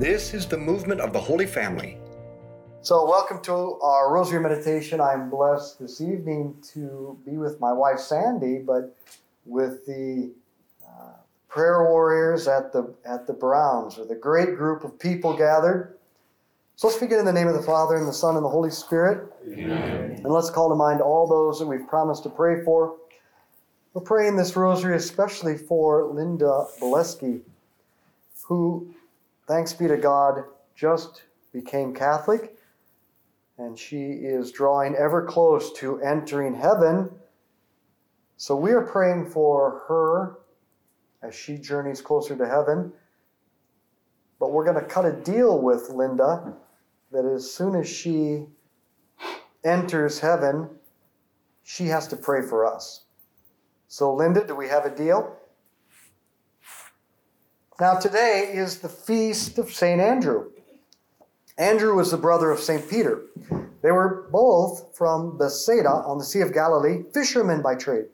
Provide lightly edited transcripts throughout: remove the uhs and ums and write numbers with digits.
This is the movement of the Holy Family. So welcome to our Rosary Meditation. I'm blessed this evening to be with my wife, Sandy, but with the prayer warriors at the Browns, or the great group of people gathered. So let's begin in the name of the Father, and the Son, and the Holy Spirit. Amen. And let's call to mind all those that we've promised to pray for. We're praying this rosary especially for Linda Bolesky, who, thanks be to God, just became Catholic, and she is drawing ever close to entering heaven. So we are praying for her as she journeys closer to heaven. But we're going to cut a deal with Linda that as soon as she enters heaven, she has to pray for us. So Linda, do we have a deal? Now today is the feast of St. Andrew. Andrew was the brother of St. Peter. They were both from Bethsaida on the Sea of Galilee, fishermen by trade.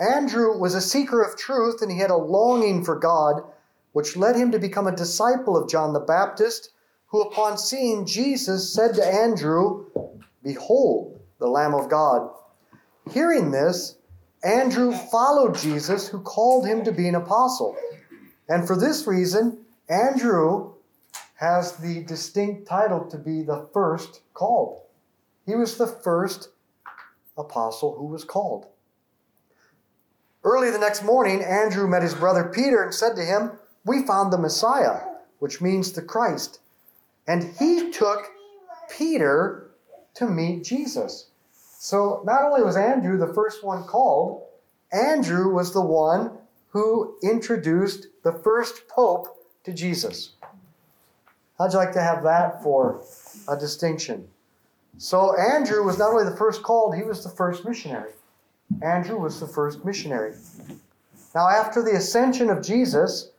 Andrew was a seeker of truth, and he had a longing for God, which led him to become a disciple of John the Baptist, who upon seeing Jesus said to Andrew, "Behold, the Lamb of God." Hearing this, Andrew followed Jesus, who called him to be an apostle. And for this reason, Andrew has the distinct title to be the first called. He was the first apostle who was called. Early the next morning, Andrew met his brother Peter and said to him, "We found the Messiah," which means the Christ. And he took Peter to meet Jesus. So not only was Andrew the first one called, Andrew was the one who introduced the first pope to Jesus. How'd you like to have that for a distinction? So Andrew was not only the first called, he was the first missionary. Andrew was the first missionary. Now, after the ascension of Jesus,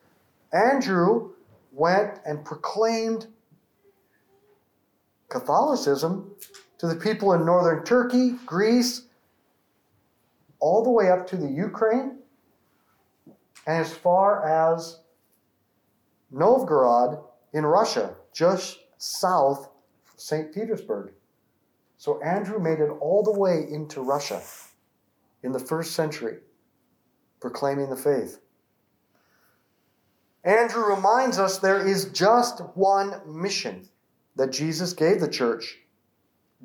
Andrew went and proclaimed Catholicism to the people in northern Turkey, Greece, all the way up to the Ukraine, and as far as Novgorod in Russia, just south of St. Petersburg. So Andrew made it all the way into Russia in the first century, proclaiming the faith. Andrew reminds us there is just one mission that Jesus gave the church: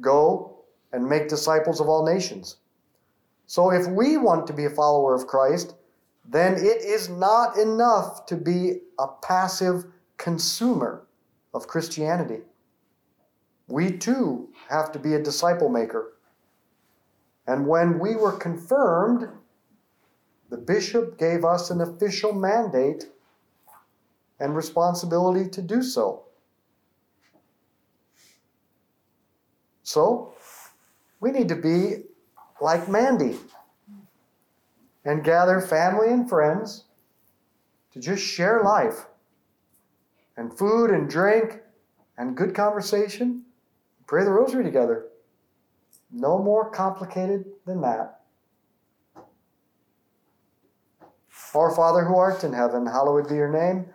go and make disciples of all nations. So if we want to be a follower of Christ, then it is not enough to be a passive consumer of Christianity. We too have to be a disciple maker. And when we were confirmed, the bishop gave us an official mandate and responsibility to do so. So, we need to be like Mandy and gather family and friends to just share life and food and drink and good conversation. Pray the rosary together. No more complicated than that. Our Father who art in heaven, hallowed be your name.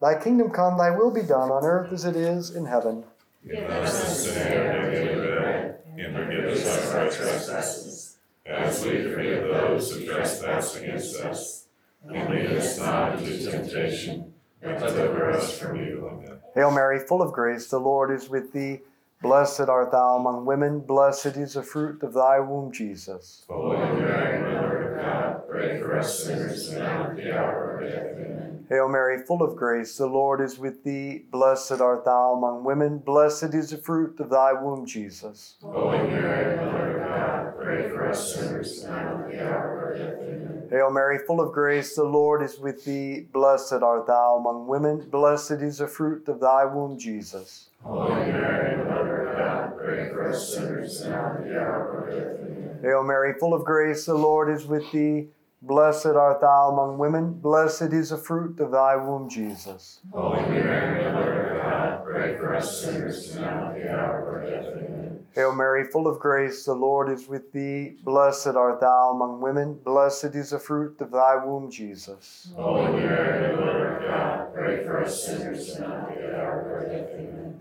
Thy kingdom come, thy will be done on earth as it is in heaven. Give us this day our daily bread, and forgive us our trespasses, as we forgive those who trespass against us. And lead us not into temptation, but deliver us from evil. Amen. Hail Mary, full of grace, the Lord is with thee. Blessed art thou among women, blessed is the fruit of thy womb, Jesus. Holy Mary, Mother of God, pray for us sinners now and at the hour of death. Amen. Hail Mary, full of grace, the Lord is with thee. Blessed art thou among women, blessed is the fruit of thy womb, Jesus. Holy Mary, Mother of God, pray for us sinners now and at the hour of death. Amen. Hail Mary, full of grace, the Lord is with thee. Blessed art thou among women, blessed is the fruit of thy womb, Jesus. Holy Mary, Mother of God, pray for us sinners now and at the hour of death. Amen. Hail Mary, full of grace, the Lord is with thee. Blessed art thou among women, blessed is the fruit of thy womb, Jesus. Holy Mary, Mother of God, God, pray for us sinners now and at the hour of our death. Amen. Hail Mary, full of grace, the Lord is with thee. Blessed art thou among women. Blessed is the fruit of thy womb, Jesus. Holy Mary, Mother of God, pray for us sinners now and at the hour of our death. Amen.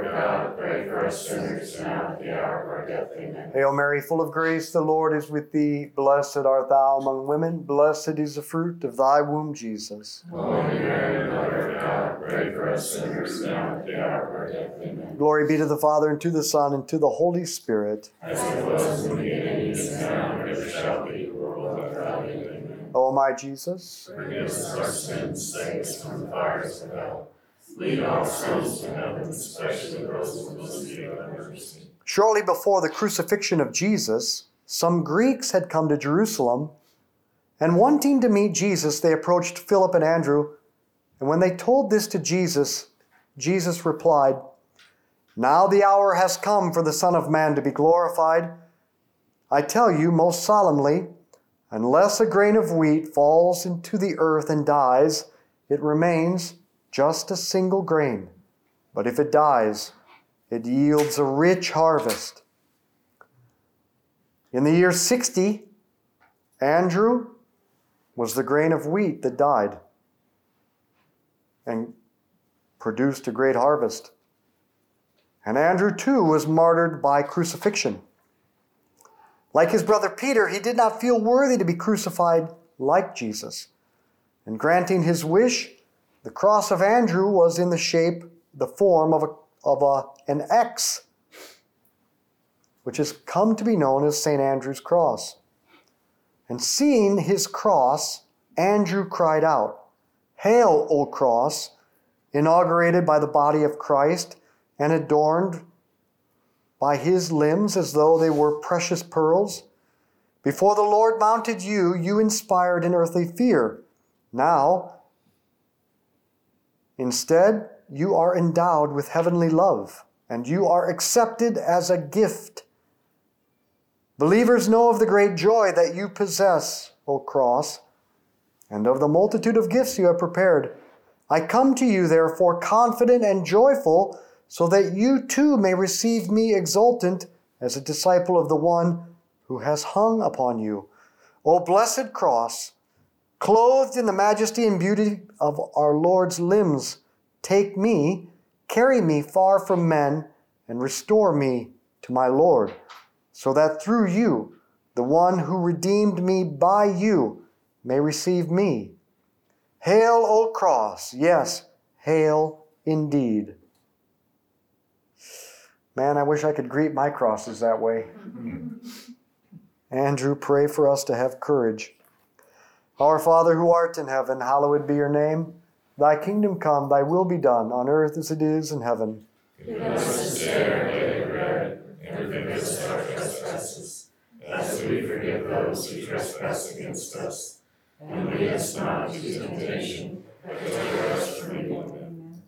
of God, pray for us sinners now and the hour of our death. Amen. Hail Mary, full of grace, the Lord is with thee. Blessed art thou among women. Blessed is the fruit of thy womb, Jesus. Holy Mary, Mother of God, pray for us sinners now and the hour of our death. Amen. Glory be to the Father, and to the Son, and to the Holy Spirit. As it was in the beginning, is now, and ever shall be, world without end. Amen. O my Jesus, forgive us our sins, save us from the fires of hell. Lead all souls to heaven, especially those who will see thy mercy. Shortly before the crucifixion of Jesus, some Greeks had come to Jerusalem, and wanting to meet Jesus, they approached Philip and Andrew, and when they told this to Jesus, Jesus replied, "Now the hour has come for the Son of Man to be glorified. I tell you most solemnly, unless a grain of wheat falls into the earth and dies, it remains just a single grain. But if it dies, it yields a rich harvest." In the year 60, Andrew was the grain of wheat that died and produced a great harvest. And Andrew, too, was martyred by crucifixion. Like his brother Peter, he did not feel worthy to be crucified like Jesus. And granting his wish, the cross of Andrew was in the shape, the form of an X, which has come to be known as St. Andrew's cross. And seeing his cross, Andrew cried out, "Hail, O cross, inaugurated by the body of Christ, and adorned by his limbs as though they were precious pearls. Before the Lord mounted you, you inspired an earthly fear. Now, instead, you are endowed with heavenly love, and you are accepted as a gift. Believers know of the great joy that you possess, O cross, and of the multitude of gifts you have prepared. I come to you, therefore, confident and joyful, so that you too may receive me exultant as a disciple of the one who has hung upon you. O blessed cross, clothed in the majesty and beauty of our Lord's limbs, take me, carry me far from men, and restore me to my Lord, so that through you, the one who redeemed me by you, may receive me. Hail, O cross, yes, hail indeed." Man, I wish I could greet my crosses that way. Andrew, pray for us to have courage. Our Father who art in heaven, hallowed be your name. Thy kingdom come, thy will be done, on earth as it is in heaven. Give us this day our daily bread, and forgive us our trespasses, as we forgive those who trespass against us. And lead us not into temptation, but deliver us from evil.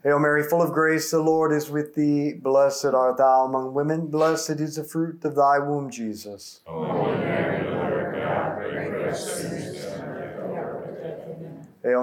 Hail Mary, full of grace, the Lord is with thee. Blessed art thou among women. Blessed is the fruit of thy womb, Jesus. Holy Mary, Mother of God, pray for us sinners now and at the hour of our death. Amen. Hail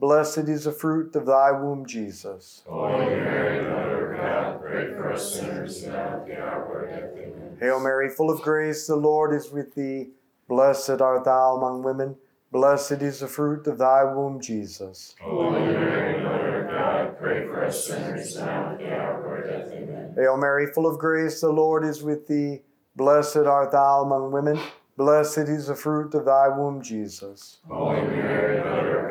Blessed is the fruit of thy womb, Jesus. Holy Mary, Mother of God, pray for for sinners now and at the hour of death. Amen. Hail Mary, full of grace, the Lord is with thee. Blessed art thou among women. Blessed is the fruit of thy womb, Jesus. Holy Mary, Mother of God, pray for us sinners now and at the hour of death. Amen. Hail Mary, full of grace, the Lord is with thee. Blessed art thou among women. Blessed is the fruit of thy womb, Jesus. Holy Mary, Mother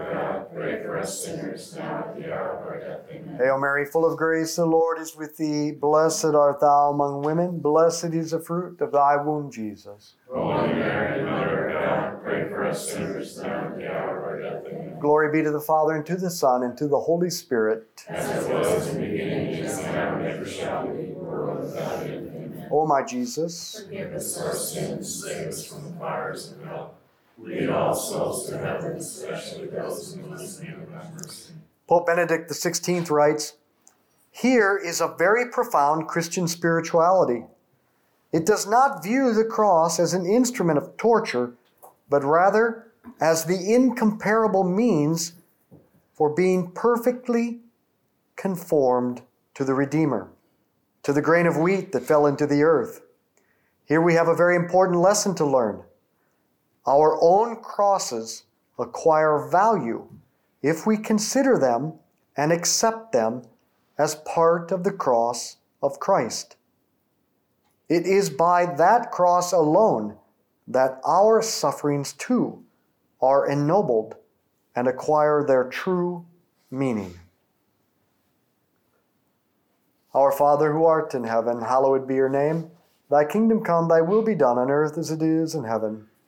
of God, pray for us sinners now at the hour of death. Amen. Hail Mary, full of grace, the Lord is with thee. Blessed art thou among women. Blessed is the fruit of thy womb, Jesus. Holy Mary, Mother of God, pray for us sinners now at the hour of death. Amen. Glory be to the Father, and to the Son, and to the Holy Spirit. As it was in the beginning, is now, and ever shall be, world without end. Amen. O my Jesus, forgive us our sins, save us from the fires of hell. Lead all souls to heaven, especially those in the need of thy mercy. Pope Benedict XVI writes, "Here is a very profound Christian spirituality. It does not view the cross as an instrument of torture, but rather as the incomparable means for being perfectly conformed to the Redeemer, to the grain of wheat that fell into the earth." Here we have a very important lesson to learn. Our own crosses acquire value if we consider them and accept them as part of the cross of Christ. It is by that cross alone that our sufferings too are ennobled and acquire their true meaning. Our Father who art in heaven, hallowed be your name. Thy kingdom come, thy will be done on earth as it is in heaven.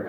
of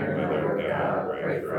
Mother of God, pray for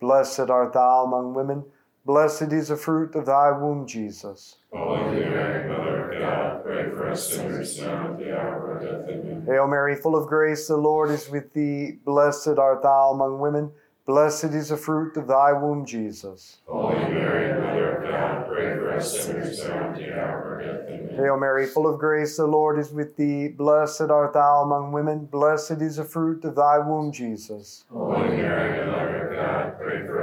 Blessed art thou among women. Blessed is the fruit of thy womb, Jesus. Holy Mary, Mother of God, pray for us sinners now and at the hour of death. Amen. Hail Mary, full of grace, the Lord is with thee. Blessed art thou among women. Blessed is the fruit of thy womb, Jesus. Holy Mary, Mother of God, pray for us sinners now and at the hour of death. Amen. Hail Mary, full of grace, the Lord is with thee. Blessed art thou among women. Blessed is the fruit of thy womb, Jesus. Holy Mary, Mother of God, pray for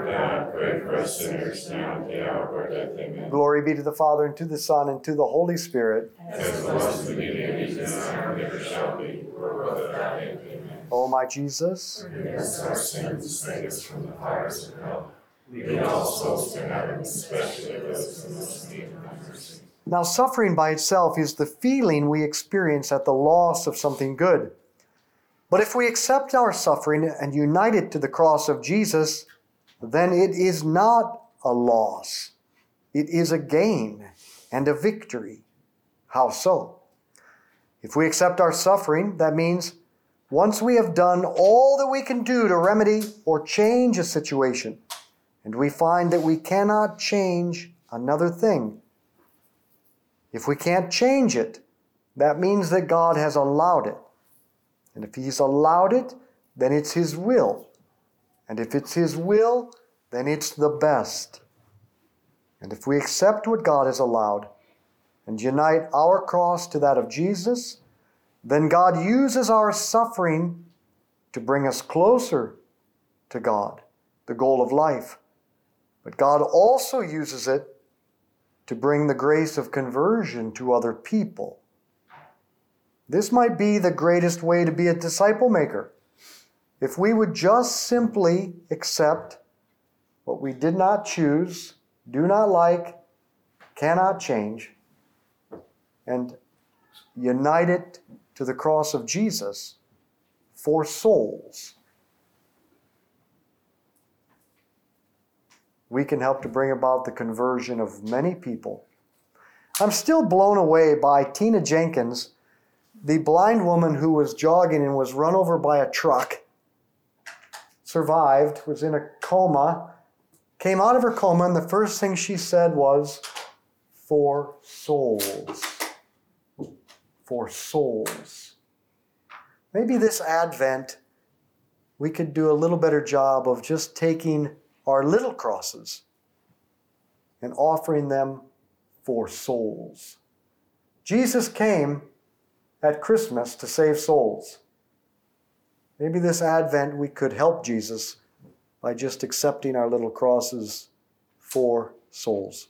of God, pray for us sinners now and at the hour of death. Amen. Glory be to the Father, and to the Son, and to the Holy Spirit. As it was in the beginning, is now, and ever shall be, world without end. Amen. O my Jesus, forgive us our sins and save us from the fires of hell. Lead all souls to heaven, especially those who most need thy mercy. Now, suffering by itself is the feeling we experience at the loss of something good. But if we accept our suffering and unite it to the cross of Jesus, then it is not a loss. It is a gain and a victory. How so? If we accept our suffering, that means once we have done all that we can do to remedy or change a situation, and we find that we cannot change another thing, if we can't change it, that means that God has allowed it. And if He's allowed it, then it's His will. And if it's His will, then it's the best. And if we accept what God has allowed and unite our cross to that of Jesus, then God uses our suffering to bring us closer to God, the goal of life. But God also uses it to bring the grace of conversion to other people. This might be the greatest way to be a disciple maker, if we would just simply accept what we did not choose, do not like, cannot change, and unite it to the cross of Jesus for souls. We can help to bring about the conversion of many people. I'm still blown away by Tina Jenkins, the blind woman who was jogging and was run over by a truck, survived, was in a coma, came out of her coma, and the first thing she said was, for souls. For souls. Maybe this Advent, we could do a little better job of just taking our little crosses and offering them for souls. Jesus came at Christmas to save souls. Maybe this Advent we could help Jesus by just accepting our little crosses for souls.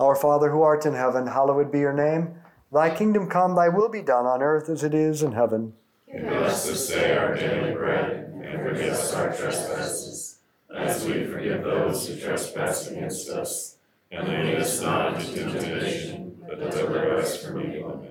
Our Father who art in heaven, hallowed be your name. Thy kingdom come, thy will be done on earth as it is in heaven. Give us this day our daily bread, and forgive us our trespasses, as we forgive those who trespass against us. And lead us not into temptation, but deliver us from evil. Amen.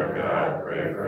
of God, pray for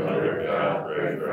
Mother of God, pray for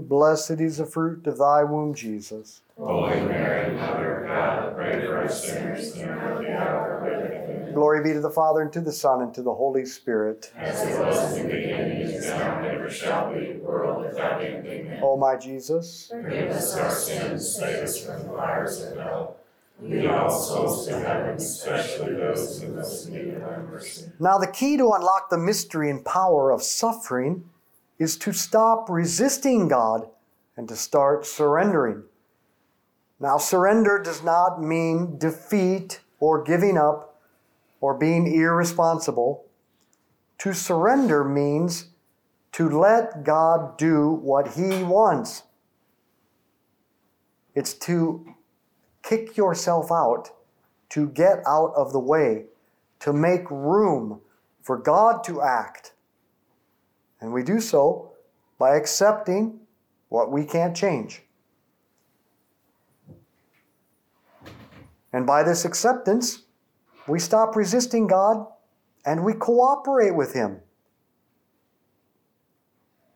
women, blessed is the fruit of thy womb, Jesus. Holy Mary, Mother of God, pray for us sinners now and at the hour of our death. Amen. Glory be to the Father, and to the Son, and to the Holy Spirit. As it was in the beginning, is now, and ever shall be, world without end. Amen. O my Jesus, forgive us our sins, save us from the fires of hell. Lead all souls to heaven, especially those in most need of thy mercy. Now the key to unlock the mystery and power of suffering is to stop resisting God and to start surrendering. Now, surrender does not mean defeat or giving up or being irresponsible. To surrender means to let God do what He wants. It's to kick yourself out, to get out of the way, to make room for God to act. And we do so by accepting what we can't change. And by this acceptance, we stop resisting God and we cooperate with Him.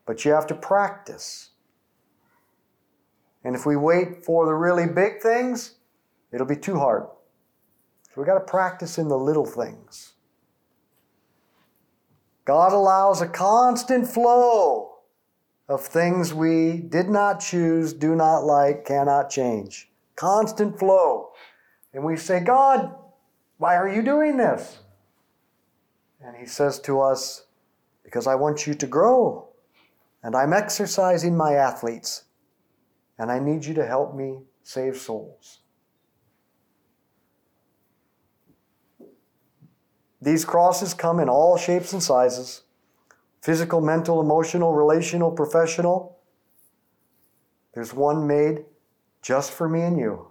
But you have to practice. And if we wait for the really big things, it'll be too hard. So we've got to practice in the little things. God allows a constant flow of things we did not choose, do not like, cannot change. Constant flow. And we say, God, why are you doing this? And He says to us, because I want you to grow. And I'm exercising my athletes. And I need you to help me save souls. These crosses come in all shapes and sizes: physical, mental, emotional, relational, professional. There's one made just for me and you.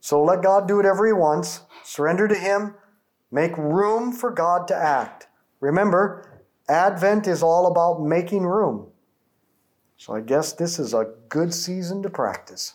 So let God do whatever He wants. Surrender to Him. Make room for God to act. Remember, Advent is all about making room. So I guess this is a good season to practice.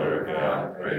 of God, pray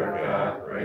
of God, pray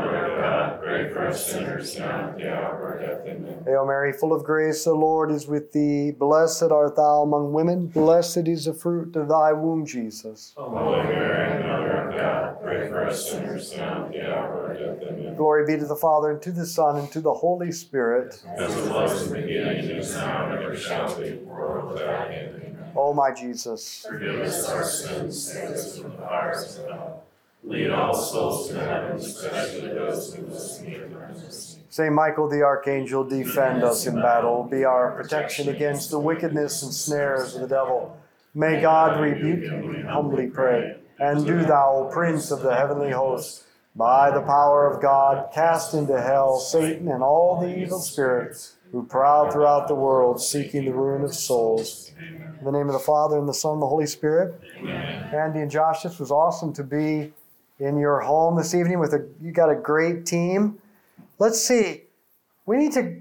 of God, pray for us sinners now and at the hour of our death. Amen. Hail Mary, full of grace, the Lord is with thee. Blessed art thou among women. Blessed is the fruit of thy womb, Jesus. Holy Mary, Mother of God, pray for us sinners now and at the hour of our death. Amen. Glory be to the Father, and to the Son, and to the Holy Spirit. As it was in the beginning, is now, and ever shall be, world without end. Amen. O my Jesus, forgive us our sins, save us from the fires of hell. Lead all souls to heaven, especially those who most need your mercy. St. Michael the Archangel, defend us in battle. Be our protection against the wickedness and snares of the devil. May God rebuke you, we humbly pray. And do thou, O Prince of the heavenly host, by the power of God, cast into hell Satan and all the evil spirits who prowl throughout the world, seeking the ruin of souls. In the name of the Father, and the Son, and the Holy Spirit. Amen. Andy and Josh, this was awesome to be in your home this evening with you got a great team. Let's see. We need to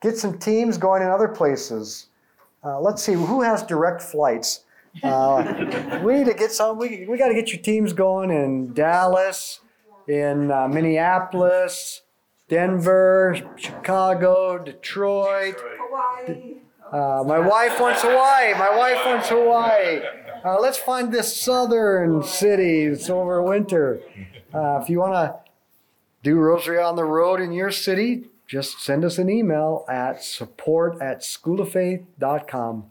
get some teams going in other places. Let's see, who has direct flights? We need to get some. We got to get your teams going in Dallas, in Minneapolis, Denver, Chicago, Detroit. Hawaii. My wife wants Hawaii. Let's find this southern city. It's over winter. If you want to do Rosary on the Road in your city, just send us an email at support@schooloffaith.com.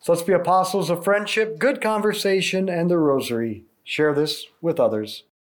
So let's be apostles of friendship, good conversation, and the Rosary. Share this with others.